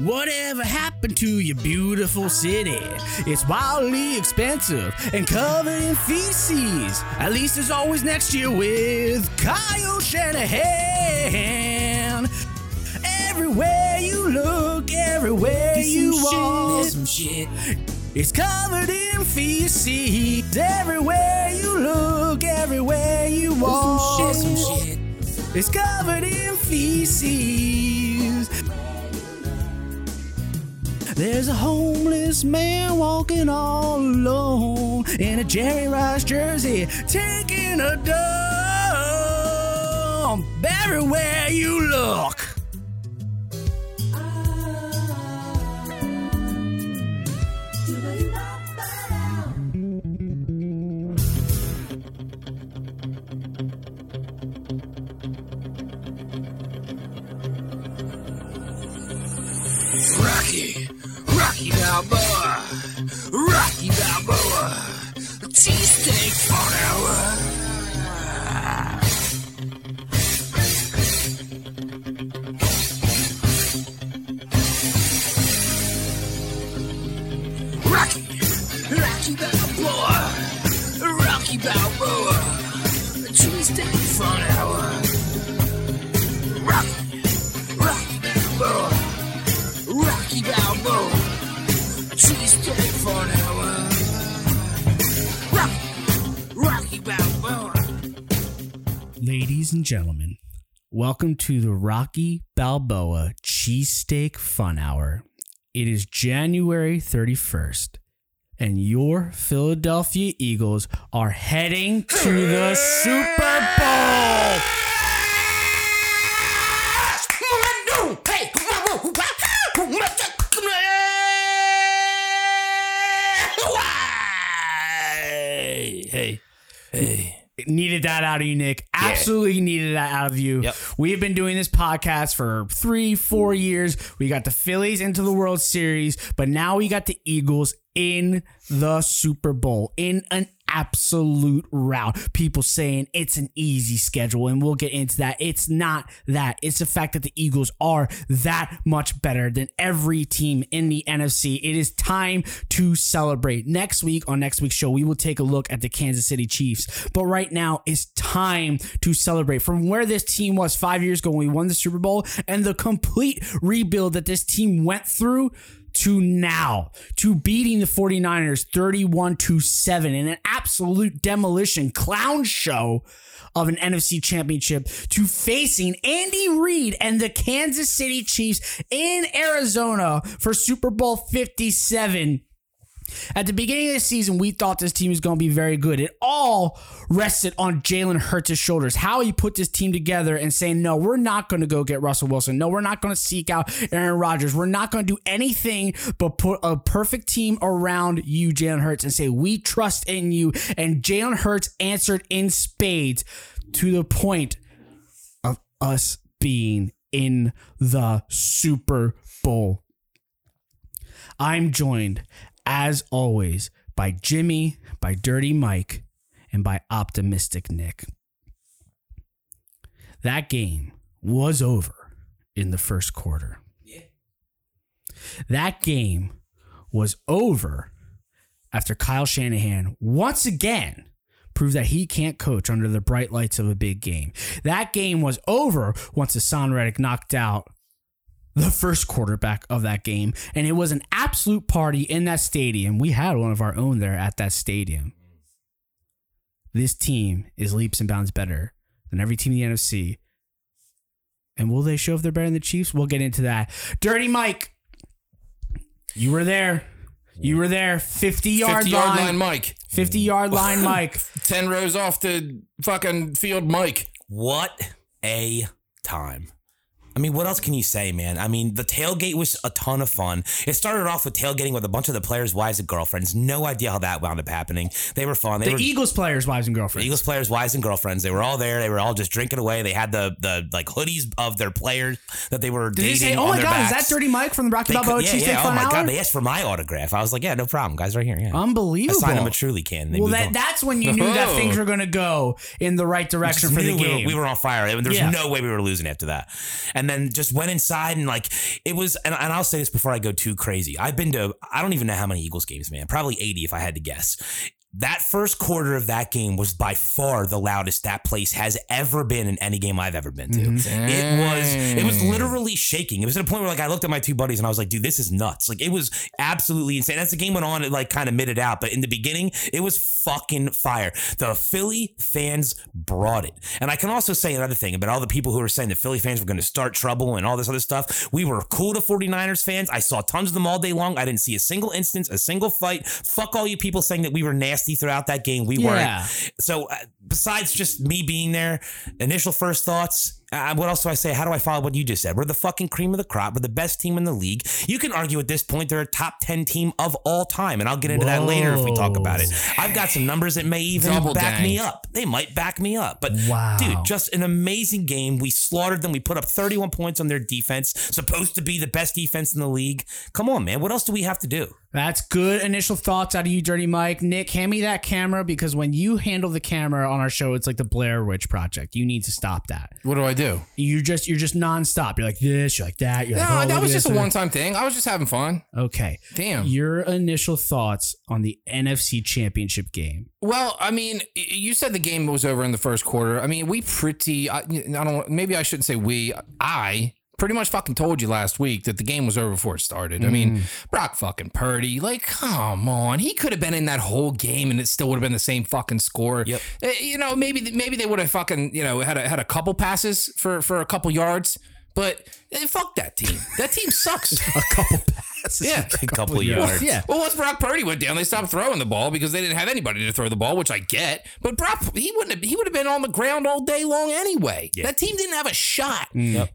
Whatever happened to your beautiful city? It's wildly expensive and covered in feces. At least it's always next year with Kyle Shanahan. Everywhere you look, everywhere you walk, some shit. It's covered in feces. Everywhere you look, everywhere you walk, some shit. It's covered in feces. There's a homeless man walking all alone in a Jerry Rice jersey, taking a dump. Everywhere you look. Rocky Balboa, cheesesteak for an hour. Rocky Balboa, cheesesteak for an hour. Rocky Balboa. Cheesesteak for an hour. Rocky Balboa. Ladies and gentlemen, welcome to the Rocky Balboa Cheesesteak Fun Hour. It is January 31st, and your Philadelphia Eagles are heading to the Super Bowl. Hey. Needed that out of you, Nick. Absolutely yeah. Needed that out of you. Yep. We have been doing this podcast for 3-4 years. We got the Phillies into the World Series, but now we got the Eagles in the Super Bowl in an absolute rout. People saying it's an easy schedule, and we'll get into that. It's not that. It's the fact that the Eagles are that much better than every team in the NFC. It is time to celebrate. Next week, on next week's show, we will take a look at the Kansas City Chiefs. But right now, it's time to celebrate. From where this team was 5 years ago when we won the Super Bowl and the complete rebuild that this team went through, to now, to beating the 49ers 31-7 in an absolute demolition clown show of an NFC championship, to facing Andy Reid and the Kansas City Chiefs in Arizona for Super Bowl 57. At the beginning of the season, we thought this team was going to be very good. It all rested on Jalen Hurts' shoulders, how he put this team together and saying, no, we're not going to go get Russell Wilson. No, we're not going to seek out Aaron Rodgers. We're not going to do anything but put a perfect team around you, Jalen Hurts, and say, we trust in you. And Jalen Hurts answered in spades, to the point of us being in the Super Bowl. I'm joined, as always, by Jimmy, by Dirty Mike, and by Optimistic Nick. That game was over in the first quarter. Yeah. That game was over after Kyle Shanahan once again proved that he can't coach under the bright lights of a big game. That game was over once Haason Reddick knocked out the first quarterback of that game, and it was an absolute party in that stadium. We had one of our own there at that stadium. This team is leaps and bounds better than every team in the NFC. And will they show if they're better than the Chiefs? We'll get into that. Dirty Mike, you were there. 50-yard line. 50-yard line, Mike. 50-yard line, Mike. 10 rows off the fucking field, Mike. What a time. I mean, what else can you say, man? I mean, the tailgate was a ton of fun. It started off with tailgating with a bunch of the players' wives and girlfriends. No idea how that wound up happening. They were fun. The Eagles players' wives and girlfriends. They were all there. They were all just drinking away. They had the like hoodies of their players that they were dating. Did they say, oh my God, backs. Is that Dirty Mike from the Rocky Balboa Cheesesteak Fun Hour? Oh my God, they asked for my autograph. I was like, yeah, no problem, guys, right here. Yeah. Unbelievable. I signed them a truly can. Well, that's when you knew that things were going to go in the right direction for the game. We were on fire. There was no way we were losing after that. and then just went inside and like it was, and I'll say this before I go too crazy. I've been to, I don't even know how many Eagles games, man, probably 80 if I had to guess. That first quarter of that game was by far the loudest that place has ever been in any game I've ever been to. It was literally shaking. It was at a point where like I looked at my two buddies and I was like, dude, this is nuts. Like it was absolutely insane. As the game went on, it like kind of mitted out. But in the beginning, it was fucking fire. The Philly fans brought it. And I can also say another thing about all the people who were saying the Philly fans were going to start trouble and all this other stuff. We were cool to 49ers fans. I saw tons of them all day long. I didn't see a single instance, a single fight. Fuck all you people saying that we were nasty throughout that game. We weren't. So besides just me being there, initial first thoughts, what else do I say? How do I follow what you just said? We're the fucking cream of the crop. We're the best team in the league. You can argue at this point they're a top 10 team of all time, and I'll get into that later if we talk about it. I've got some numbers that may even me up. They might back me up. But dude, just an amazing game. We slaughtered them. We put up 31 points on their defense, supposed to be the best defense in the league. Come on, man. What else do we have to do? That's good initial thoughts out of you, Dirty Mike. Nick, hand me that camera, because when you handle the camera on our show, it's like the Blair Witch Project. You need to stop that. What do I do? You're just nonstop. You're like this, you're like that. You're like, that was just a one-time thing. I was just having fun. Okay. Damn. Your initial thoughts on the NFC Championship game. Well, I mean, you said the game was over in the first quarter. I mean, I pretty much fucking told you last week that the game was over before it started. I mean, Brock fucking Purdy, like, come on. He could have been in that whole game and it still would have been the same fucking score. Yep. You know, maybe they would have fucking, you know, had a couple passes for a couple yards, but fuck that team. That team sucks. A couple passes. Yeah. A couple yards. Well, once Brock Purdy went down, they stopped throwing the ball because they didn't have anybody to throw the ball, which I get. But Brock, he would have been on the ground all day long anyway. Yeah. That team didn't have a shot. Yep.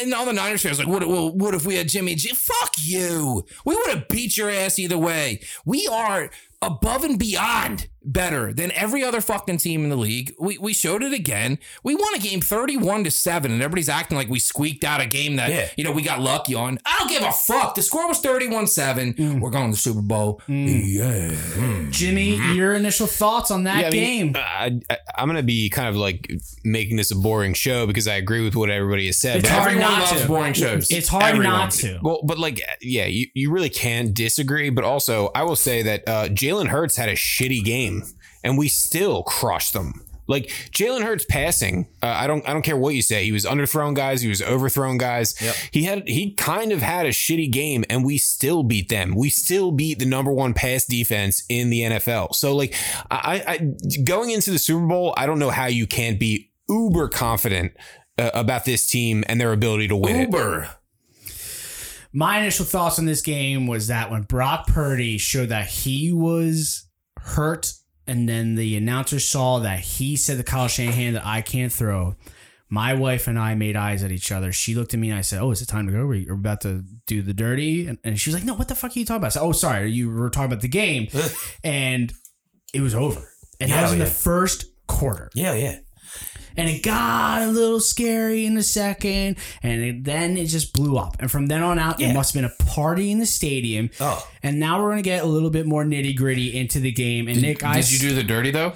And all the Niners fans like, what if we had Jimmy G? Fuck you. We would have beat your ass either way. We are above and beyond better than every other fucking team in the league. We showed it again. We won a game 31-7, and everybody's acting like we squeaked out a game that, you know, we got lucky on. I don't give a fuck. The score was 31-7. We're going to the Super Bowl. Jimmy, your initial thoughts on that game? I'm going to be kind of like making this a boring show because I agree with what everybody has said. It's hard not to. Boring shows. It's hard not to. Well, but like, you really can disagree, but also I will say that Jalen Hurts had a shitty game and we still crushed them. Like Jalen Hurts passing, I don't care what you say. He was underthrown guys. He was overthrown guys. Yep. He kind of had a shitty game, and we still beat them. We still beat the number one pass defense in the NFL. So like, I going into the Super Bowl, I don't know how you can't be uber confident about this team and their ability to win. Uber. My initial thoughts on this game was that when Brock Purdy showed that he was hurt, and then the announcer saw that he said to Kyle Shanahan that I can't throw, my wife and I made eyes at each other. She looked at me and I said, oh, is it time to go? We're about to do the dirty. And she was like, no, what the fuck are you talking about? I said, oh, sorry. You were talking about the game. And it was over. And that was in the first quarter. Yeah. And it got a little scary in the second, and then it just blew up. And from then on out, it must have been a party in the stadium. Oh. And now we're going to get a little bit more nitty-gritty into the game. And Nick, did you do the dirty, though?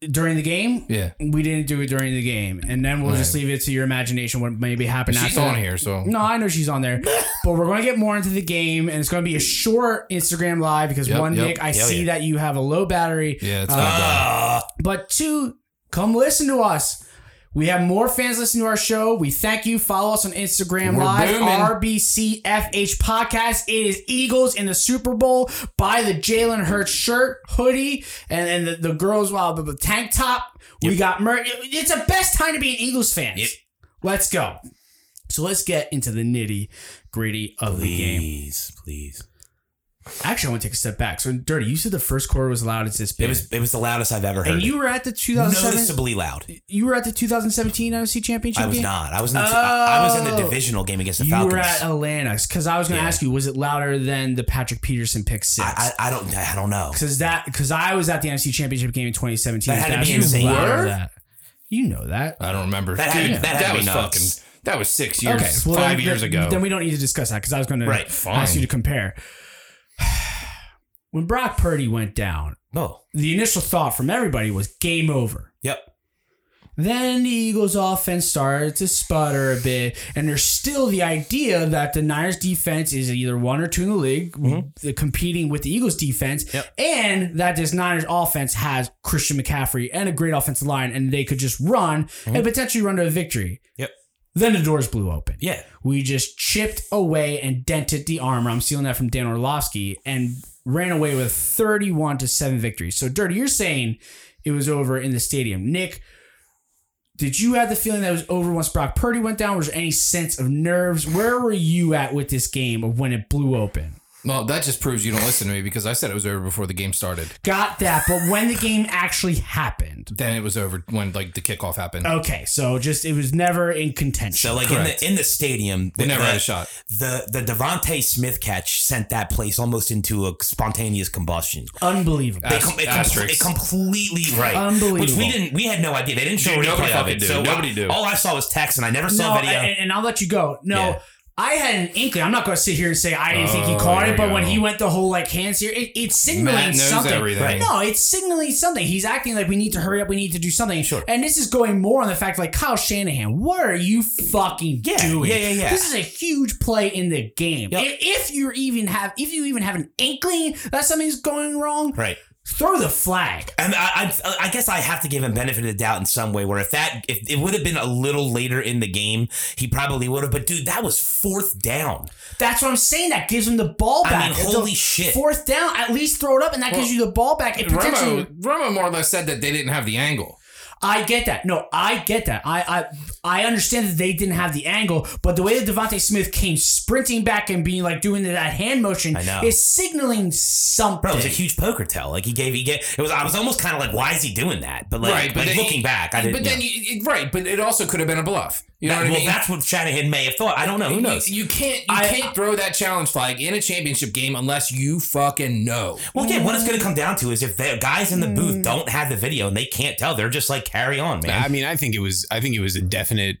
During the game? Yeah. We didn't do it during the game. And then we'll just leave it to your imagination what maybe happened after. She's on here, so. No, I know she's on there. But we're going to get more into the game, and it's going to be a short Instagram live because, Nick, I see that you have a low battery. Yeah, it's not bad. But two... Come listen to us. We have more fans listening to our show. We thank you. Follow us on Instagram Live, RBCFH Podcast. It is Eagles in the Super Bowl. Buy the Jalen Hurts shirt, hoodie, and the girls' the tank top. Yep. We got merch. It's the best time to be an Eagles fan. Yep. Let's go. So let's get into the nitty-gritty of the game. Please. Actually, I want to take a step back. So, Dirty, you said the first quarter was loud as this big. It was the loudest I've ever heard. And you were at the 2007... Noticeably loud. You were at the 2017 NFC Championship game? I was not. I was in the divisional game against the Falcons. You were at Atlanta. Because I was going to ask you, was it louder than the Patrick Peterson pick six? I don't know. Because I was at the NFC Championship game in 2017. That had to be insane. You know that. I don't remember. That was fucking... That was 6 years, 5 years ago. Then we don't need to discuss that because I was going to ask you to compare. When Brock Purdy went down, the initial thought from everybody was game over. Yep. Then the Eagles' offense started to sputter a bit, and there's still the idea that the Niners' defense is either one or two in the league, competing with the Eagles' defense, and that this Niners' offense has Christian McCaffrey and a great offensive line, and they could just run and potentially run to a victory. Yep. Then the doors blew open. Yeah. We just chipped away and dented the armor. I'm stealing that from Dan Orlovsky, and ran away with 31-7 victory. So, Dirty, you're saying it was over in the stadium. Nick, did you have the feeling that it was over once Brock Purdy went down? Was there any sense of nerves? Where were you at with this game of when it blew open? Well, that just proves you don't listen to me, because I said it was over before the game started. Got that. But when the game actually happened, then it was over when the kickoff happened. Okay. So just, it was never in contention. So in the stadium, they never had a shot. The Devontae Smith catch sent that place almost into a spontaneous combustion. Unbelievable. Completely right. Unbelievable. Which we had no idea. They didn't show replay of it. So nobody did. All I saw was text, and I never saw video. And I'll let you go. No. Yeah. I had an inkling. I'm not going to sit here and say I didn't think he caught it, but when he went the whole hands here, it's signaling Matt knows something. Everything. No, it's signaling something. He's acting like we need to hurry up, we need to do something. Sure. And this is going more on the fact Kyle Shanahan, what are you fucking doing? Yeah. This is a huge play in the game. Yep. If you even have an inkling that something's going wrong, right? Throw the flag. And I guess I have to give him benefit of the doubt in some way, where if it would have been a little later in the game, he probably would have. But, dude, that was fourth down. That's what I'm saying. That gives him the ball back. I mean, holy shit. Fourth down. At least throw it up, and that gives you the ball back. Romo more or less said that they didn't have the angle. I get that. No, I get that. I understand that they didn't have the angle, but the way that Devontae Smith came sprinting back and being doing that hand motion is signaling something. Bro, it was a huge poker tell. I was almost kind of why is he doing that? But looking back, I didn't. But but it also could have been a bluff. You know what I mean? That's what Shanahan may have thought. I don't know. Who knows? You can't throw that challenge flag in a championship game unless you fucking know. Well, again, what it's going to come down to is if the guys in the booth don't have the video and they can't tell, they're just carry on, man. I mean, I think it was a definite.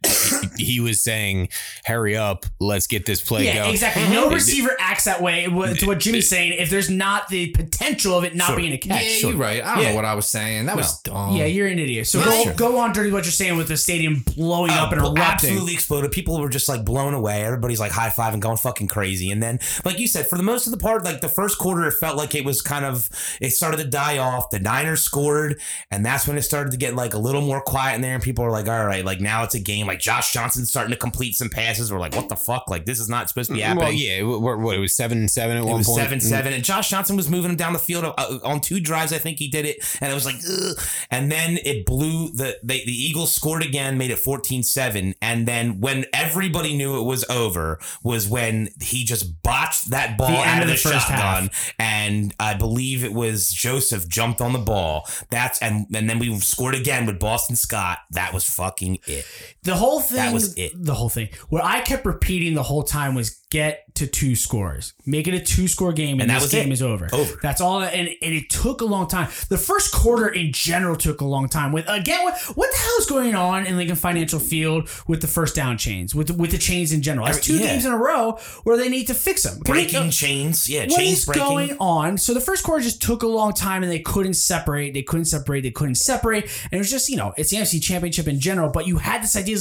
he was saying, "Hurry up, let's get this play going." Yeah, exactly. No receiver acts that way. To what Jimmy's saying, if there's not the potential of it not being a catch, you're right. I don't know what I was saying. That was dumb. Yeah, you're an idiot. So go on, Dirty. What you're saying with the stadium blowing up and erupting. Absolutely exploded. People were just blown away. Everybody's high-fiving, going fucking crazy. And then, like you said, for the most of the part, the first quarter, it felt like it was it started to die off. The Niners scored, and that's when it started to get a little more quiet in there, and people are all right, now it's a game. Josh Johnson's starting to complete some passes. We're what the fuck? This is not supposed to be happening. Well, yeah, what, it was 7-7 at one point? It was 7-7, and Josh Johnson was moving him down the field on two drives, I think he did it, and it was ugh. And then it blew, the Eagles scored again, made it 14-7, and then when everybody knew it was over was when he just botched that ball out of the shotgun, and I believe it was Joseph jumped on the ball. And then we scored again with Boston Scott. That was fucking it. The whole thing. That was it. The whole thing. What I kept repeating the whole time was get to two scores. Make it a two-score game, and this game is over. That's all. And it took a long time. The first quarter in general took a long time. What the hell is going on in Lincoln Financial Field with the first down chains, with the chains in general? That's two games in a row where they need to fix them. Breaking chains. Yeah, chains breaking. What is going on? So the first quarter just took a long time, and they couldn't separate. And it was just, it's the NFC Championship in general, but you had this idea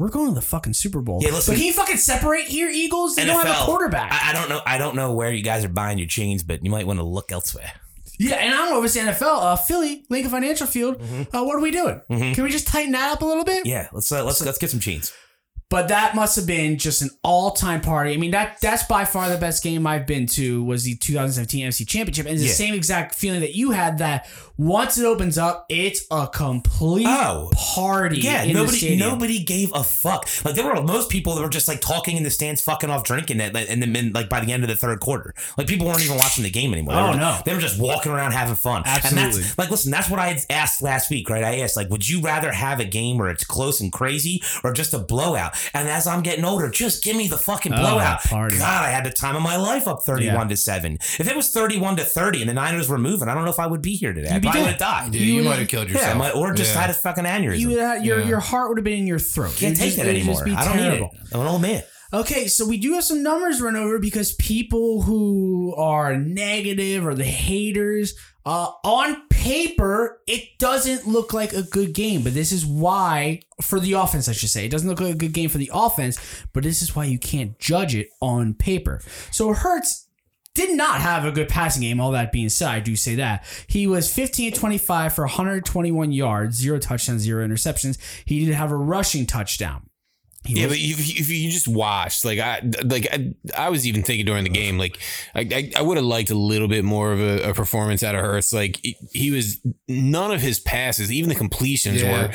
we're going to the fucking Super Bowl. Yeah, listen, but can you fucking separate here, Eagles? They don't have a quarterback. I don't know. I don't know where you guys are buying your chains, but you might want to look elsewhere. Yeah, and I don't know if it's the NFL, Philly, Lincoln Financial Field. Mm-hmm. What are we doing? Mm-hmm. Can we just tighten that up a little bit? Yeah, let's get some chains. But that must have been just an all-time party. I mean, that's by far the best game I've been to was the 2017 NFC Championship. And it's the same exact feeling that you had, that once it opens up, it's a complete party. Yeah, nobody gave a fuck. There were most people that were just talking in the stands, fucking off drinking it, and then by the end of the third quarter. People weren't even watching the game anymore. They were just walking around having fun. Absolutely. And that's, listen, that's what I had asked last week, right? I asked, would you rather have a game where it's close and crazy or just a blowout? And as I'm getting older, just give me the fucking blowout. Party. God, I had the time of my life up 31-7. If it was 31-30 and the Niners were moving, I don't know if I would be here today. I probably would have died. Dude, you might have killed yourself. Or just had a fucking aneurysm. Your heart would have been in your throat. Can't take that anymore. I don't need it. I'm an old man. Okay, so we do have some numbers run over because people who are negative or the haters, on paper, it doesn't look like a good game. But this is why, for the offense, I should say. It doesn't look like a good game for the offense, but this is why you can't judge it on paper. So Hurts did not have a good passing game, all that being said, I do say that. He was 15-25 for 121 yards, 0 touchdowns, 0 interceptions. He did have a rushing touchdown. Yeah, but if you just watched, I was even thinking during the game, I would have liked a little bit more of a performance out of Hurts. Like he was, none of his passes, even the completions were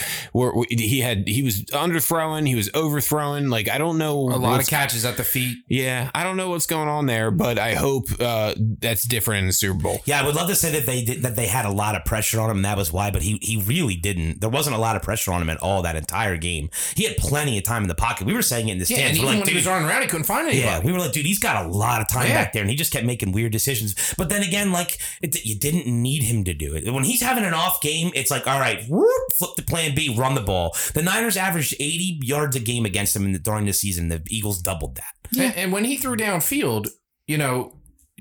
he was underthrowing, he was overthrowing. Like I don't know, a lot of catches at the feet. Yeah, I don't know what's going on there, but I hope that's different in the Super Bowl. Yeah, I would love to say that they had a lot of pressure on him. And that was why, but he really didn't. There wasn't a lot of pressure on him at all that entire game. He had plenty of time in the pocket. We were saying it in the stands. Yeah, and even when he was running around, he couldn't find anybody. Yeah, we were like, dude, he's got a lot of time back there, and he just kept making weird decisions. But then again, you didn't need him to do it. When he's having an off game, it's like, all right, whoop, flip to plan B, run the ball. The Niners averaged 80 yards a game against him during the season. The Eagles doubled that. Yeah. And when he threw downfield,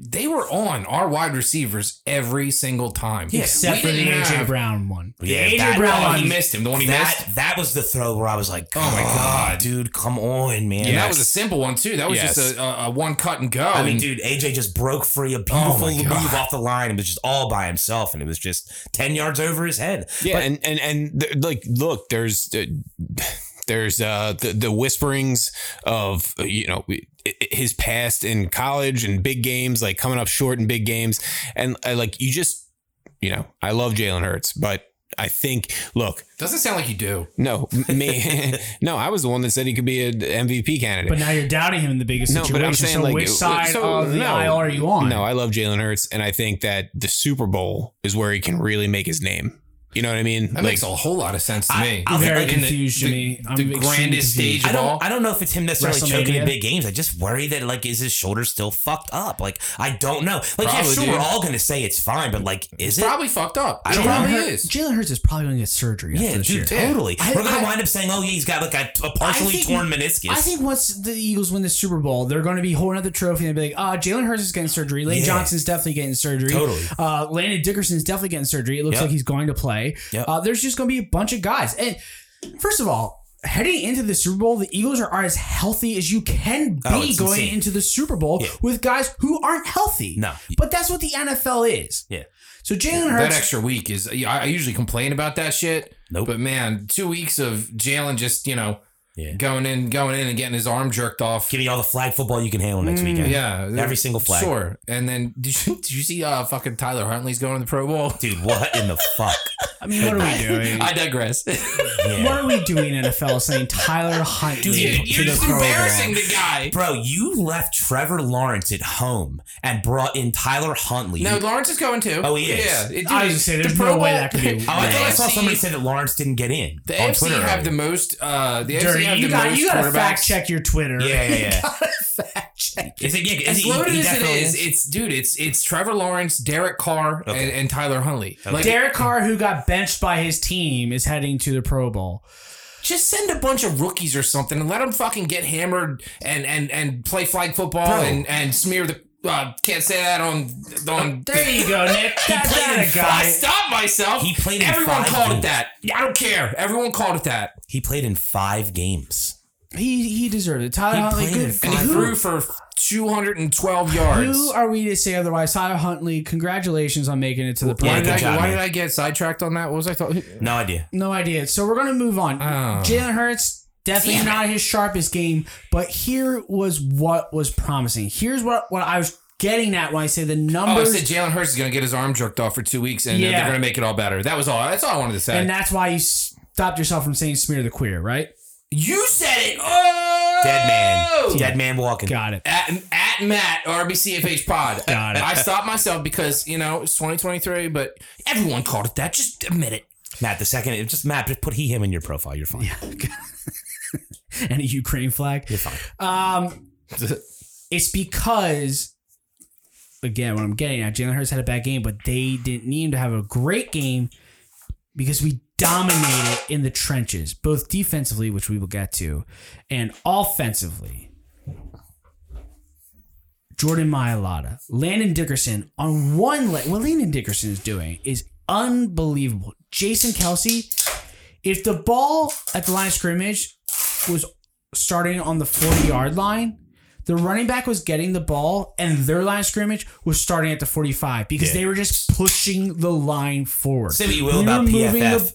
they were on our wide receivers every single time. Yeah, except for the AJ Brown one. Yeah, AJ Brown one. He missed him. The one he missed. That was the throw where I was like, oh my God, dude, come on, man. Yeah, that was a simple one, too. That was just a one cut and go. I mean, dude, AJ just broke free, a beautiful move off the line, and was just all by himself, and it was just 10 yards over his head. Yeah, but, look, there's the whisperings of, his past in college and big games, like coming up short in big games. And I love Jalen Hurts, but I think, look. Doesn't sound like you do. No, me. No, I was the one that said he could be an MVP candidate. But now you're doubting him in the biggest situation. But I'm saying, which side of the aisle are you on? No, I love Jalen Hurts. And I think that the Super Bowl is where he can really make his name. You know what I mean? That makes a whole lot of sense to me. I'm very confused, Jimmy. The grandest stage of all. I don't know if it's him necessarily choking in big games. I just worry that, is his shoulder still fucked up? I don't know. We're all going to say it's fine, but, is it? Probably fucked up. I don't know. Jalen Hurts is probably going to get surgery after this year. Yeah, totally. We're going to wind up saying, oh, yeah, he's got, a partially torn meniscus. I think once the Eagles win the Super Bowl, they're going to be holding up the trophy and be like, Jalen Hurts is getting surgery. Lane Johnson's definitely getting surgery. Totally. Landon Dickerson's definitely getting surgery. It looks like he's going to play. Yep. There's just going to be a bunch of guys. And first of all, heading into the Super Bowl, the Eagles are as healthy as you can be going into the Super Bowl with guys who aren't healthy. No. But that's what the NFL is. Yeah. So Jalen Hurts. That extra week is, I usually complain about that shit. Nope. But man, 2 weeks of Jalen just, going in and getting his arm jerked off. Give me all the flag football you can handle next weekend. Yeah. Every single flag. Sure. And then did you see fucking Tyler Huntley's going to the Pro Bowl? Dude, what in the fuck? I mean, what are we doing? I digress. Yeah. What are we doing, NFL, saying Tyler Huntley? Dude, you're just embarrassing the guy. Bro, you left Trevor Lawrence at home and brought in Tyler Huntley. No, Lawrence is going too. Oh, he is. Yeah. I was just saying, there's no way that could be. I thought I saw somebody say that Lawrence didn't get in. The AFC have the most. The AFC have the most. You gotta fact check your Twitter. Yeah. Gotta fact check. As loaded as it is, it's Trevor Lawrence, Derek Carr, and Tyler Huntley. Derek Carr, who got benched by his team, is heading to the Pro Bowl. Just send a bunch of rookies or something and let them fucking get hammered and play flag football and smear the. Can't say that on. There you go, Nick. That's that guy. I stopped myself. He played. Everyone called it that. I don't care. Everyone called it that. He played in 5 games. He deserved it. Tyler Huntley, good. And he threw for 212 yards. Who are we to say otherwise? Tyler Huntley, congratulations on making it to the play. Why did I get sidetracked on that? What was I thought? No idea. So we're going to move on. Oh. Jalen Hurts, definitely not his sharpest game, but here was what was promising. Here's what I was getting at when I say the numbers. I said Jalen Hurts is going to get his arm jerked off for 2 weeks, and they're going to make it all better. That was all. That's all I wanted to say. And that's why you stopped yourself from saying smear the queer, right? You said it. Oh, dead man walking. Got it. At Matt RBCFH Pod. Got it. I stopped myself because it's 2023, but everyone called it that. Just admit it, Matt. The second it just Matt, just put him in your profile. You're fine. Yeah. And a Ukraine flag. You're fine. It's because. Again, what I'm getting at, Jalen Hurts had a bad game, but they didn't need him to have a great game because we dominated in the trenches, both defensively, which we will get to, and offensively. Jordan Mailata, Landon Dickerson on one leg. What Landon Dickerson is doing is unbelievable. Jason Kelsey, if the ball at the line of scrimmage was starting on the 40-yard line, the running back was getting the ball and their line of scrimmage was starting at the 45 because they were just pushing the line forward. Say what you will about PFF.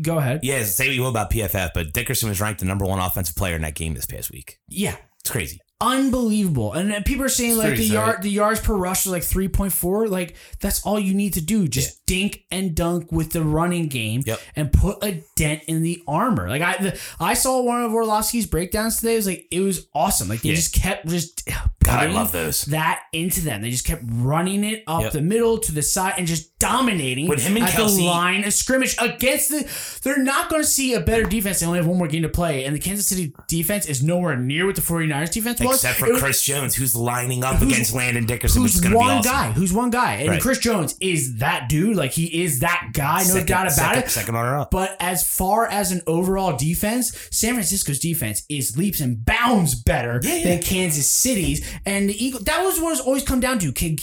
Go ahead. Yeah, say what you will about PFF, but Dickerson was ranked the number one offensive player in that game this past week. Yeah. It's crazy. Unbelievable. And people are saying like the yards per rush is like 3.4. Like that's all you need to do. Just dink and dunk with the running game and put a dent in the armor. Like I saw one of Orlovsky's breakdowns today. It was awesome. Like they just kept God, I love those. That into them. They just kept running it up the middle to the side and just dominating with him and at Kelsey, the line of scrimmage against they're not going to see a better defense. They only have one more game to play. And the Kansas City defense is nowhere near what the 49ers defense was. Except for Chris Jones, who's lining up against Landon Dickerson, which is going to be awesome. Who's one guy. And Chris Jones is that dude. Like he is that guy. No doubt about it. Second runner up. But as far as an overall defense, San Francisco's defense is leaps and bounds better than Kansas City's. And the Eagles, that was what it's always come down to. Can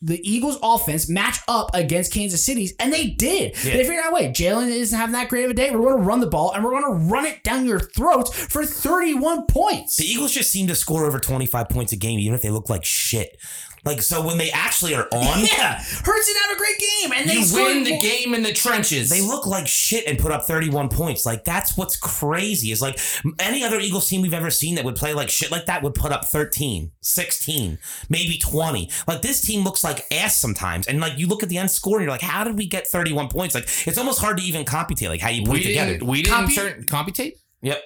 the Eagles' offense match up against Kansas City's? And they did. Yeah. They figured out a way. Jalen isn't having that great of a day. We're going to run the ball, and we're going to run it down your throats for 31 points. The Eagles just seem to score over 25 points a game, even if they look like shit. Like, so when they actually are on... Yeah, Hurts didn't have a great game, and they win the game in the trenches. They look like shit and put up 31 points. Like, that's what's crazy. Is like, any other Eagles team we've ever seen that would play like shit like that would put up 13, 16, maybe 20. Like, this team looks like ass sometimes. And, like, you look at the end score, and you're like, how did we get 31 points? Like, it's almost hard to even computate, like, how you put it together. We didn't... Computate? Yep.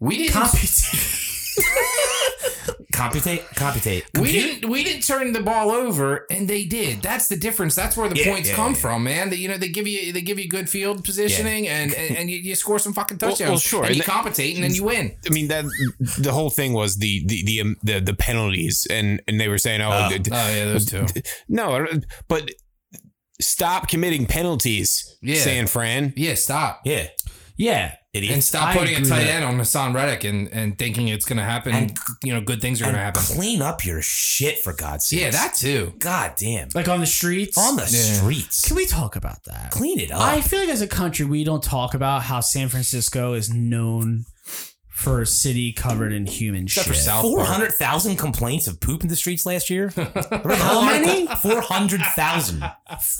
We didn't... Computate. We didn't turn the ball over, and they did. That's the difference. That's where the points come from, man. They give you good field positioning, and you score some fucking touchdowns. Well, sure. And you compensate, and then you win. I mean, that the whole thing was the penalties, and they were saying, those two. No, but stop committing penalties, San Fran. Yeah, stop. Yeah. Idiot. And stop putting a tight end on Haason Reddick and thinking it's going to happen. And, good things are going to happen. Clean up your shit, for God's sake. Yeah, that too. God damn. Like on the streets? On the streets. Can we talk about that? Clean it up. I feel like as a country, we don't talk about how San Francisco is known for a city covered in human shit. 400,000 complaints of poop in the streets last year. How many? 400,000.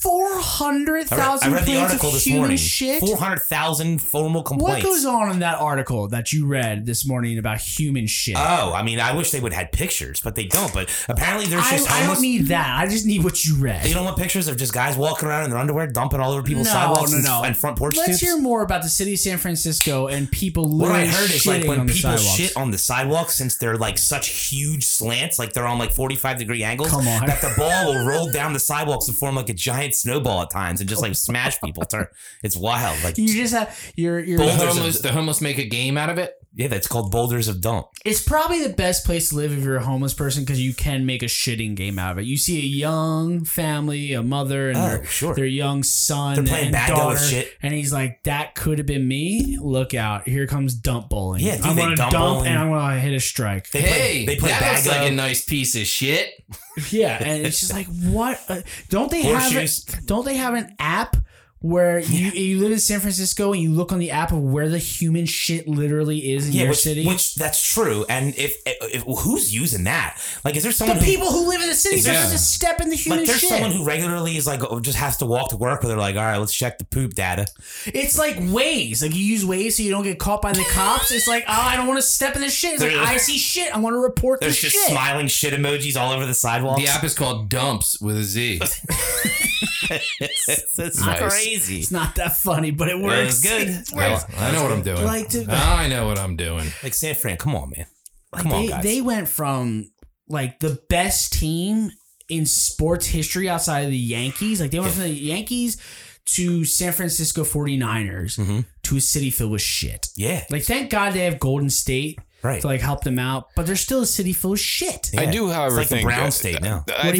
400,000 complaints of human shit? 400,000 formal complaints. What goes on in that article that you read this morning about human shit? Oh, I mean, I wish they would have had pictures, but they don't. But apparently there's just... I don't need that. I just need what you read. You don't want pictures of just guys walking around in their underwear, dumping all over people's sidewalks and front porch tubes? Let's hear more about the city of San Francisco and people literally shitting. When people shit on the sidewalk, since they're like such huge slants, like they're on like 45-degree angles, that the ball will roll down the sidewalks and form like a giant snowball at times and just like smash people. It's wild. Like you just have your the homeless make a game out of it. Yeah, that's called Boulders of Dump. It's probably the best place to live if you're a homeless person because you can make a shitting game out of it. You see a young family, a mother, and their young son and daughter, shit. And he's like, that could have been me. Look out. Here comes dump bowling. Yeah, I'm going to dump and I'm going to hit a strike. They play that looks like a nice piece of shit. Yeah, and it's just like, what? Don't they have an app? Where you live in San Francisco and you look on the app of where the human shit literally is in your city. Which that's true. And if who's using that? Like, is there someone? People who live in the city just a step in the human shit. Like, there's someone who regularly is like just has to walk to work, where they're like, all right, let's check the poop data. It's like Waze. Like you use Waze so you don't get caught by the cops. It's like, oh, I don't want to step in this shit. It's like I see shit. I want to report this shit. There's just smiling shit emojis all over the sidewalks. The app is called Dumps with a Z. That's nice. Crazy. It's not that funny, but it works. It's good. It works. I know what I'm doing. I know what I'm doing. Like San Fran, come on, man. Come on, guys. They went from like the best team in sports history outside of the Yankees. Like they went from the Yankees to San Francisco 49ers to a city filled with shit. Yeah. Like thank God they have Golden State. right, to like help them out. But they're still a city full of shit. Yeah. I do, however, it's like think Brown State now. I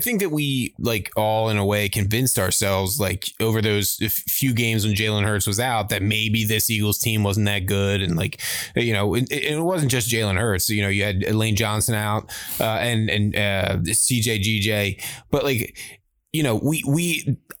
think that we like all in a way convinced ourselves like over those few games when Jalen Hurts was out that maybe this Eagles team wasn't that good, and like you know it wasn't just Jalen Hurts. You know you had Lane Johnson out and CJ GJ, but like. You know,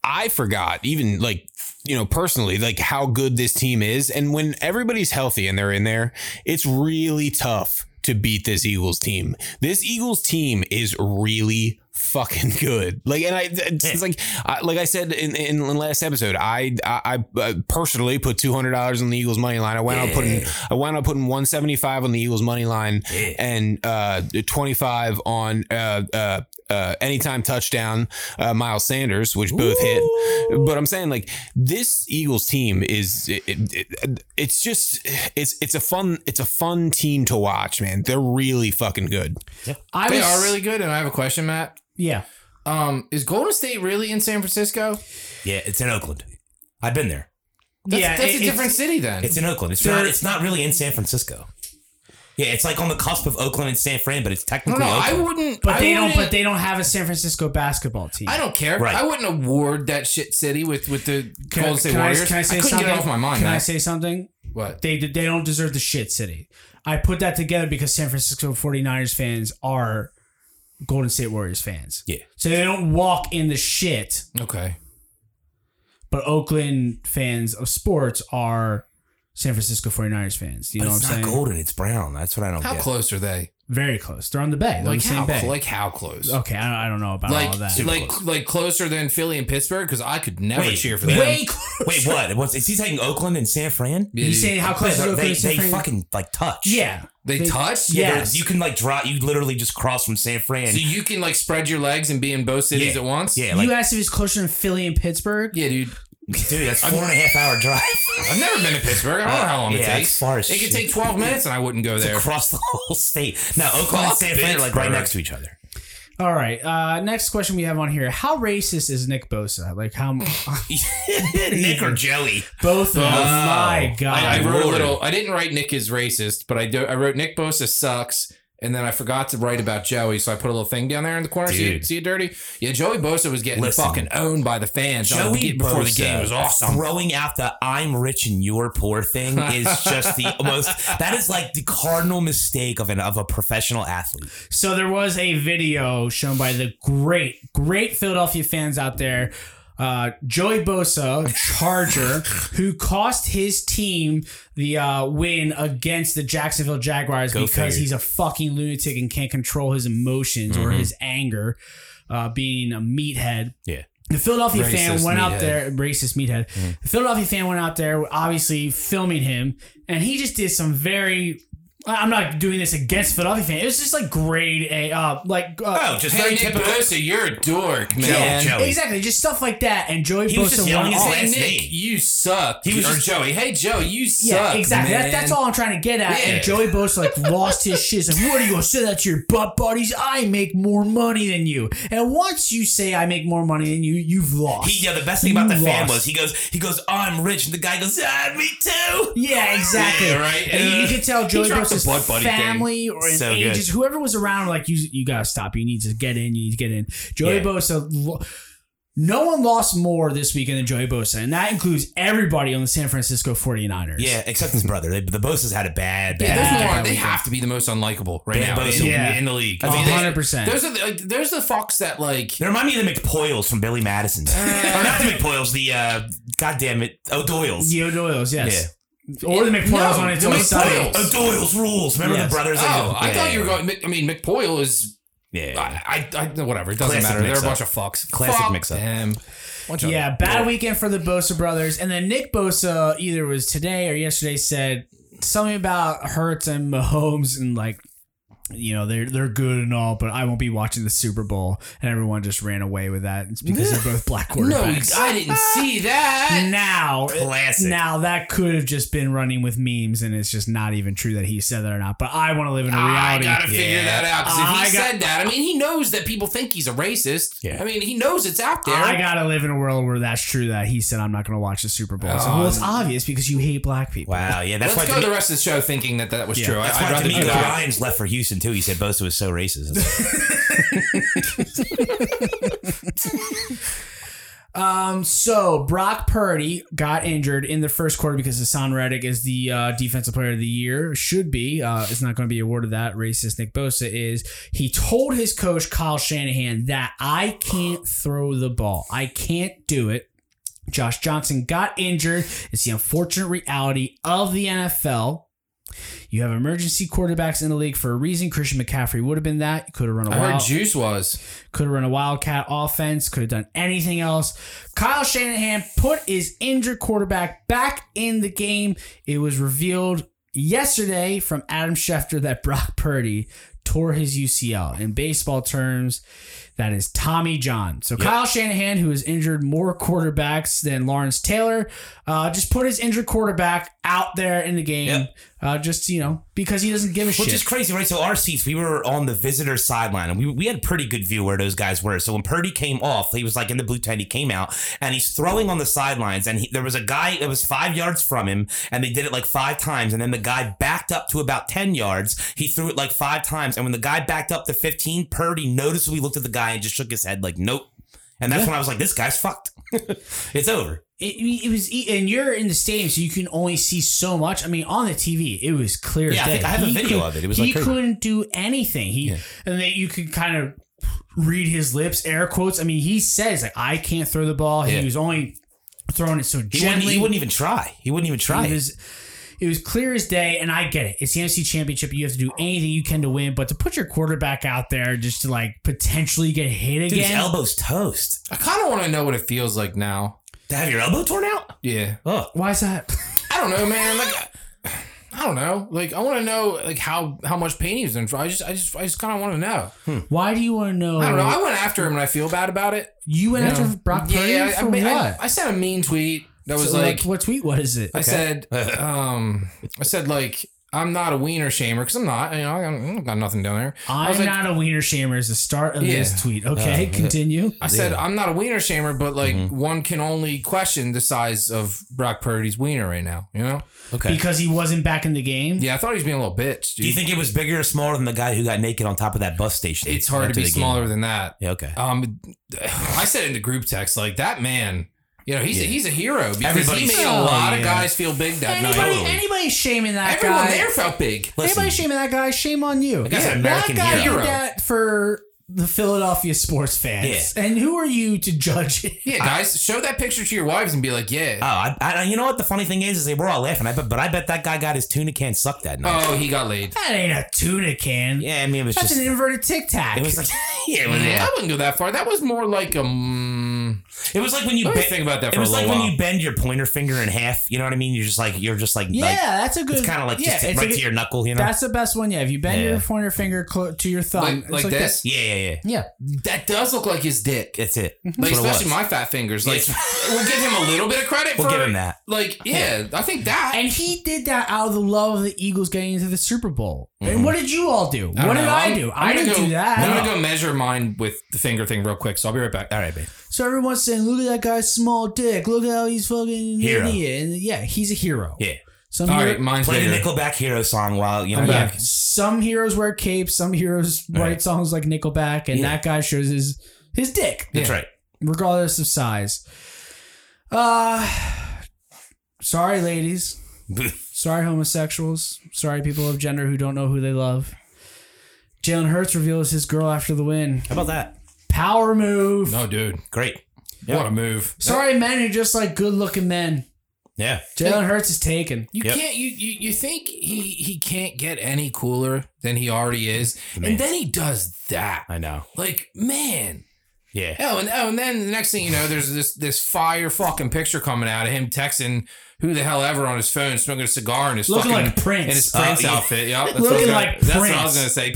I forgot even like, you know, personally, like how good this team is. And when everybody's healthy and they're in there, it's really tough to beat this Eagles team. This Eagles team is really fucking good. Like, and I said in the last episode, I personally put $200 on the Eagles money line. I wound up putting 175 on the Eagles money line and 25 on anytime touchdown Miles Sanders, which both hit. But I'm saying like this Eagles team is it's a fun team to watch, man. They're really fucking good. Yeah. They are really good. And I have a question, Matt. Yeah. Is Golden State really in San Francisco? Yeah, it's in Oakland. I've been there. That's a different city then. It's in Oakland. It's not really in San Francisco. Yeah, it's like on the cusp of Oakland and San Fran, but it's technically Oakland. But they don't have a San Francisco basketball team. I don't care. Right. I wouldn't award that shit city with the Golden State Warriors. Can I say something? I couldn't get it off my mind. Can I say something? What? They don't deserve the shit city. I put that together because San Francisco 49ers fans are Golden State Warriors fans. Yeah. So they don't walk in the shit. Okay. But Oakland fans of sports are San Francisco 49ers fans. You know what I'm saying? It's not golden. It's brown. That's what I don't get. How close are they? Very close. They're on the bay. They're on the same bay. Like how close? Okay. I don't know about all of that. Like closer than Philly and Pittsburgh? Because I could never cheer for them. Wait, what? Is he saying Oakland and San Fran? Yeah, he's saying how close are they? They fucking like touch. Yeah. They touch? Yes. You can like drop. You literally just cross from San Fran. So you can like spread your legs and be in both cities at once? Yeah. Like, you asked if he's closer than Philly and Pittsburgh? Yeah, dude. Dude, that's 4.5 hour drive. I've never been to Pittsburgh. I don't know how long it takes. Far as it could take 12 minutes and I wouldn't go there. It's across the whole state. Now, Oakland and San Fran are like right next to each other. All right. Next question we have on here. How racist is Nick Bosa? Like how Nick or Joey? Both of them. My God. I wrote a little. I didn't write Nick is racist, but I wrote Nick Bosa sucks. And then I forgot to write about Joey, so I put a little thing down there in the corner. See it dirty? Yeah, Joey Bosa was getting fucking owned by the fans. Joey Bosa before the game was awesome. Throwing out the "I'm rich and you're poor" thing is just the most. That is like the cardinal mistake of a professional athlete. So there was a video shown by the great Philadelphia fans out there. Joey Bosa, Charger, who cost his team the win against the Jacksonville Jaguars because he's a fucking lunatic and can't control his emotions or his anger, being a meathead. Yeah. The Philadelphia fan went out there, racist meathead. Mm-hmm. The Philadelphia fan went out there, obviously filming him, and he just did some very. I'm not doing this against Philadelphia fans. It was just like grade A, just hey, Nick Bosa, you're a dork, man. Joey. Exactly, just stuff like that. And Joey Bosa was just yelling his last name. You suck. He was just Joey. Hey, Joey, you suck. Yeah, exactly. That's all I'm trying to get at. Yeah. And Joey Bosa like lost his shit. He's like, what are you gonna say that to your butt buddies? I make more money than you. And once you say I make more money than you, you've lost. The best thing about the fan was he goes, I'm rich, and the guy goes, me too. Yeah, exactly. Yeah, right. And you can tell Joey Bosa. His family or his ages, whoever was around, like you gotta stop. You need to get in. Joey Bosa. No one lost more this weekend than Joey Bosa, and that includes everybody on the San Francisco 49ers. Yeah, except his brother. The Bosa's had a bad they have to be the most unlikable right now in the league. 100%. There's the fucks that like. They remind me of the McPoyles from Billy Madison. Or not the McPoyles, the goddamn it, O'Doyles. The O'Doyles, yes. Yeah. Or the McPoyles on its own side. O'Doyle's rules. Remember the brothers? Oh, I thought you were going. I mean, McPoyle is. Yeah. I whatever. It doesn't matter. They're a bunch of fucks. Classic mix up. Yeah. Bad weekend for the Bosa brothers. And then Nick Bosa either was today or yesterday said something about Hurts and Mahomes and like you know, they're good and all, but I won't be watching the Super Bowl. And everyone just ran away with that. It's because they're both black quarterbacks. No, I didn't see that. Now, classic. Now that could have just been running with memes, and it's just not even true that he said that or not. But I want to live in a reality. I gotta figure that out. Because if he said that, I mean, he knows that people think he's a racist. Yeah. I mean, he knows it's out there. I gotta live in a world where that's true. That he said, "I'm not gonna watch the Super Bowl." So, well, it's obvious because you hate black people. Wow. Yeah. That's Let's go the rest of the show thinking that was true. That's why D'Amico Ryan's left for Houston too. He said Bosa was so racist. So Brock Purdy got injured in the first quarter because Haason Reddick is the defensive player of the year. Should be. It's not going to be awarded that. Racist Nick Bosa is. He told his coach, Kyle Shanahan, that I can't throw the ball. I can't do it. Josh Johnson got injured. It's the unfortunate reality of the NFL. You have emergency quarterbacks in the league for a reason. Christian McCaffrey would have been that. You could have run a wildcat. I heard Juice was. Could have run a wildcat offense. Could have done anything else. Kyle Shanahan put his injured quarterback back in the game. It was revealed yesterday from Adam Schefter that Brock Purdy tore his UCL. In baseball terms, that is Tommy John. So yep. Kyle Shanahan, who has injured more quarterbacks than Lawrence Taylor, just put his injured quarterback out there in the game. Yep. Just, you know, because he doesn't give a shit. Which is crazy, right? So our seats, we were on the visitor sideline, and we had a pretty good view where those guys were. So when Purdy came off, he was like in the blue tent, he came out, and he's throwing on the sidelines, and there was a guy that was 5 yards from him, and they did it like 5 times, and then the guy backed up to about 10 yards. He threw it like 5 times, and when the guy backed up to 15, Purdy noticeably looked at the guy and just shook his head like, nope. And that's when I was like, this guy's fucked. It's over. It was, and you're in the stadium, so you can only see so much. I mean, on the TV, it was clear. Yeah, I think I have a video of it. It was like he couldn't do anything. And that you could kind of read his lips, air quotes. I mean, he says like, "I can't throw the ball." Yeah. He was only throwing it so gently. He wouldn't even try. It was clear as day, and I get it. It's the NFC Championship. You have to do anything you can to win, but to put your quarterback out there just to like potentially get hit again. Dude, his elbow's toast. I kind of want to know what it feels like now. To have your elbow torn out? Yeah. Oh. Why is that? I don't know, man. Like, I don't know. Like, I want to know like how much pain he was in for. I just kind of want to know. Why do you want to know? I don't know. I went after him, and I feel bad about it. You went after Brock Purdy for what? I sent a mean tweet. That was like what tweet? What is it? I said like I'm not a wiener shamer because I'm not. You know, I got nothing down there. I'm not a wiener shamer is the start of this tweet. Okay, continue. I said I'm not a wiener shamer, but like one can only question the size of Brock Purdy's wiener right now. You know, okay, because he wasn't back in the game. Yeah, I thought he was being a little bitch. Dude. Do you think it was bigger or smaller than the guy who got naked on top of that bus station? It's hard to be smaller than that. Yeah, okay. I said in the group text like that man. You know, he's a hero because everybody made a lot of guys feel big that night. Anybody shaming that guy. Everyone there felt big. Listen, anybody shaming that guy, shame on you. That guy did that for the Philadelphia sports fans. Yeah. And who are you to judge it? Yeah, guys, show that picture to your wives and be like, yeah. Oh, I you know what the funny thing is we're all laughing, but I bet that guy got his tuna can sucked that night. Oh, he got laid. That ain't a tuna can. Yeah, I mean, it was that's an inverted Tic Tac. It was like, I wouldn't go that far. That was more like a... It was like when you think about that. It was like when you bend your pointer finger in half. You know what I mean? You're just like yeah, like, that's a good. It's kind of like just right to your knuckle. You know, that's the best one. Yeah, if you bend your pointer finger to your thumb, like this. Yeah. That does look like his dick. That's it. Like, especially my fat fingers. Like we'll give him a little bit of credit. We'll give him that. Like I think that. And he did that out of the love of the Eagles getting into the Super Bowl. Mm-hmm. And what did you all do? What did I do? I didn't do that. I'm gonna go measure mine with the finger thing real quick. So I'll be right back. All right, babe. So everyone's saying, look at that guy's small dick. Look at how he's fucking hero. Idiot. And he's a hero. Yeah. Some all right, mine's play the Nickelback hero song while, you know. Yeah. Some heroes wear capes. Some heroes write songs like Nickelback. And that guy shows his dick. That's right. Regardless of size. Sorry, ladies. Sorry, homosexuals. Sorry, people of gender who don't know who they love. Jalen Hurts reveals his girl after the win. How about that? Power move. No, dude. Great. Yep. What a move. Sorry, men who just like good-looking men. Yeah. Jalen Hurts is taken. You can't. You think he can't get any cooler than he already is, and then he does that. I know. Like, man, Yeah. And then the next thing you know, there's this fire fucking picture coming out of him texting who the hell ever on his phone, smoking a cigar in his looking fucking... like Prince. In his Prince outfit. Yep, that's looking like Prince. That's what I was going to say.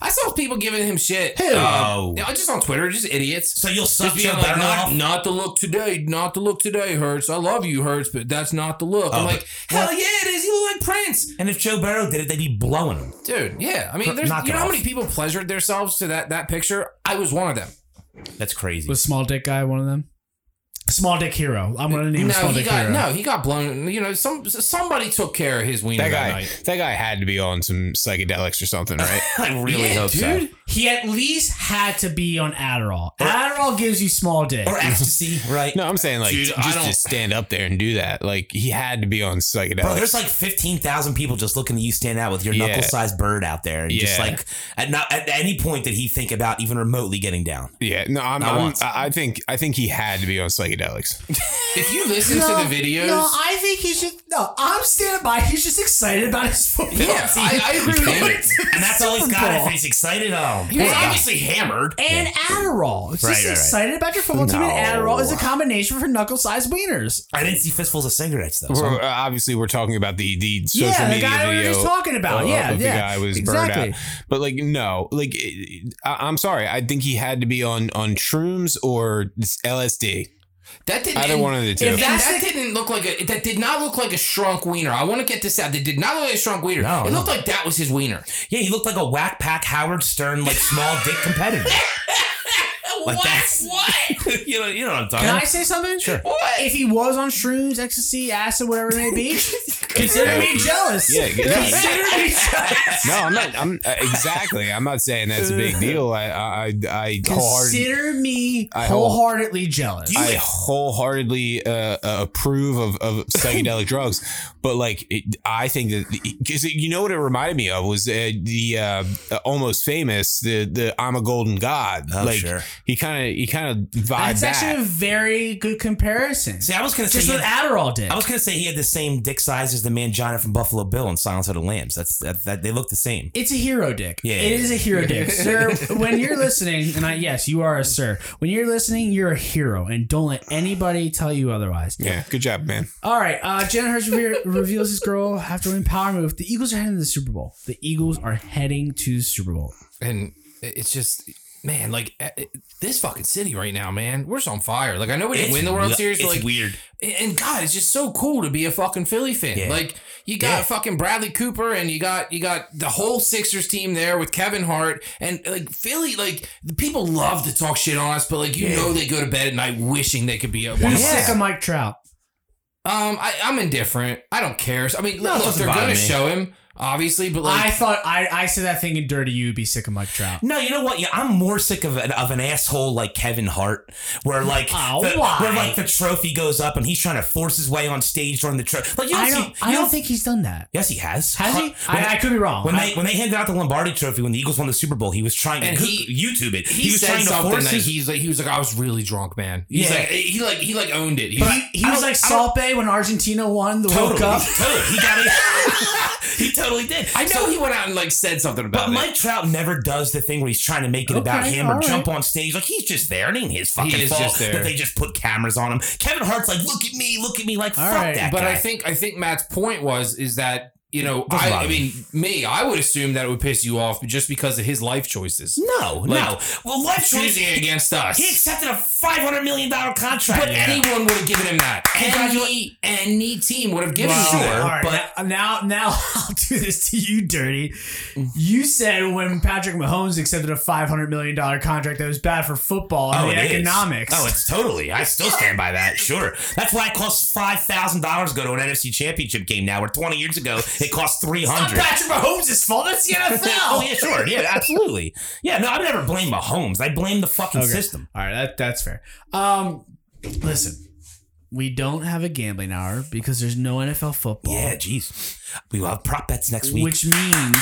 I saw people giving him shit. Who? Just on Twitter, just idiots. So you'll suck your better like, off? Not the look today. Not the look today, Hurts. I love you, Hurts, but that's not the look. Oh, I'm like, hell yeah, it is. You look like Prince. And if Joe Burrow did it, they'd be blowing him. Dude, yeah. I mean, you know how many people pleasured themselves to that picture? I was one of them. That's crazy. Was Small Dick Guy one of them? Small Dick Hero. I'm going to name him Small Dick Hero. No, he got blown. You know, somebody took care of his wiener that night. That guy had to be on some psychedelics or something, right? I really hope so. He at least had to be on Adderall. Adderall gives you small dick. Or ecstasy, right? No, I'm saying like just to stand up there and do that. Like he had to be on psychedelics. Bro, there's like 15,000 people just looking at you stand out with your knuckle-sized bird out there. And just like at any point that he think about even remotely getting down. Yeah, no, I think he had to be on psychedelics. If you listen to the videos, I think he should. No, I'm standing by. He's just excited about his football team. Yeah, I agree with you. And that's all he's got. If he's excited, he was obviously hammered. And Adderall. It's just excited about your football team. And Adderall is a combination for knuckle-sized wieners. I didn't see fistfuls of cigarettes though. Obviously, we're talking about the social media guy video. We were just talking about. The guy was burned out. But like, no, like I'm sorry. I think he had to be on shrooms or LSD. That didn't. Either one of the two. That did not look like a shrunk wiener. I want to get this out. That did not look like a shrunk wiener. No, it looked like that was his wiener. Yeah, he looked like a whack pack Howard Stern like small dick competitor. Like what? you know what I'm talking about. Can I say something? Sure. What? If he was on shrooms, ecstasy, acid, whatever it may be, consider me jealous. Yeah, consider me jealous. No, I'm not. Exactly. I'm not saying that's a big deal. I consider me wholeheartedly jealous. I wholeheartedly approve of psychedelic drugs, but like I think that because you know what it reminded me of was the Almost Famous, the I'm a Golden God. Oh, like, sure. He kind of vibed back. That's actually a very good comparison. See, I was gonna say just what Adderall did. I was gonna say he had the same dick size as the mangina from Buffalo Bill in Silence of the Lambs. That's they look the same. It's a hero dick. Yeah, it is a hero dick, sir. When you're listening, and yes, you are a sir. When you're listening, you're a hero, and don't let anybody tell you otherwise. Yeah, good job, man. All right, Jalen Hurts reveals his girl after winning power move. The Eagles are heading to the Super Bowl. And it's just. Man, like this fucking city right now, man, we're just on fire. Like I know we didn't win the World Series, but it's like weird. And God, it's just so cool to be a fucking Philly fan. Yeah. Like you got fucking Bradley Cooper, and you got the whole Sixers team there with Kevin Hart, and like Philly, like the people love to talk shit on us, but like you know they go to bed at night wishing they could be a one. Who's sick of Mike Trout? I'm indifferent. I don't care. I mean, look, they're gonna show him. Obviously, but like... I thought... I said that thing in Dirty You would be sick of Mike Trout. No, you know what? Yeah, I'm more sick of an asshole like Kevin Hart, where like... Oh, why? Where like the trophy goes up and he's trying to force his way on stage during the trophy. Like, I don't think he's done that. Yes, he has. Has he? I could be wrong. When they handed out the Lombardi trophy, when the Eagles won the Super Bowl, he was trying to YouTube it. He was trying to force it. He was like, I was really drunk, man. He's like... He owned it. He was like Salt Bae when Argentina won the World Cup. Totally. He got it. He totally did. I know he went out and like said something about it. But Mike Trout never does the thing where he's trying to make it about him or jump on stage. Like he's just there. It ain't his fucking fault that they just put cameras on him. Kevin Hart's like, look at me, like all fuck right. that. But guy. I think Matt's point was that. You know, I would assume that it would piss you off just because of his life choices. No. Well, life choosing against us. He accepted a $500 million contract. But anyone would have given him that. Any team would have given him that. All right, but now I'll do this to you, Dirty. You said when Patrick Mahomes accepted a $500 million contract that was bad for football and the economics. Is. Oh, it's totally. I still stand by that. Sure. That's why it costs $5,000 to go to an NFC championship game now, where 20 years ago... It costs $300. It's not Patrick Mahomes' fault. That's the NFL. Oh, yeah, sure. Yeah, absolutely. Yeah, no, I've never blamed Mahomes. I blame the fucking system. All right, that's fair. Listen, we don't have a gambling hour because there's no NFL football. Yeah, jeez. We will have prop bets next week. Which means...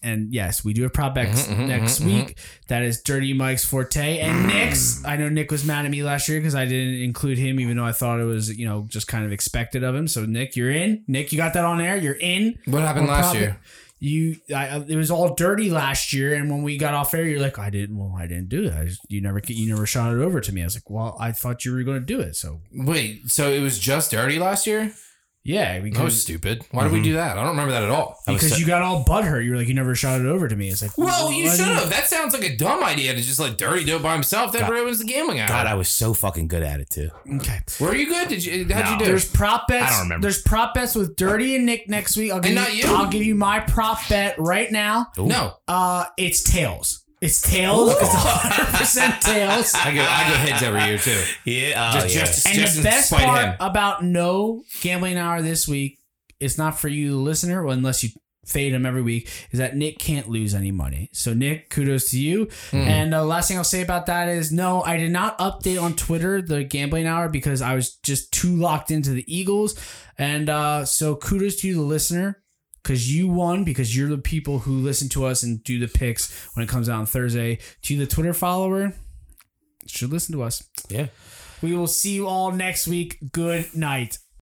And yes, we do have prop bets next week. That is Dirty Mike's forte. And Nick's. I know Nick was mad at me last year because I didn't include him, even though I thought it was, just kind of expected of him. So Nick, you're in. Nick, you got that on air. You're in. What happened last year? It was all dirty last year, and when we got off air, you're like, I didn't do it. You never shot it over to me. I was like, well, I thought you were going to do it. So wait, so it was just dirty last year? Yeah, that was stupid. Why did we do that? I don't remember that at all. Because you got all butthurt. You were like, you never shot it over to me. It's like, well, you should have. That sounds like a dumb idea to just let Dirty do it by himself. That ruins the gambling hour. God, I was so fucking good at it too. Okay, were you good? How'd you do? There's prop bets. I don't remember. There's prop bets with Dirty and Nick next week. I'll give you my prop bet right now. Ooh. No, it's tails. It's tails. Ooh. It's 100% tails. I go heads every year too. Yeah. Just the best part about no gambling hour this week, it's not for you, the listener, unless you fade him every week, is that Nick can't lose any money. So Nick, kudos to you. And the last thing I'll say about that is, no, I did not update on Twitter the gambling hour because I was just too locked into the Eagles. And so kudos to you, the listener. Because you won, because you're the people who listen to us and do the picks when it comes out on Thursday. To the Twitter follower, should listen to us. Yeah. We will see you all next week. Good night.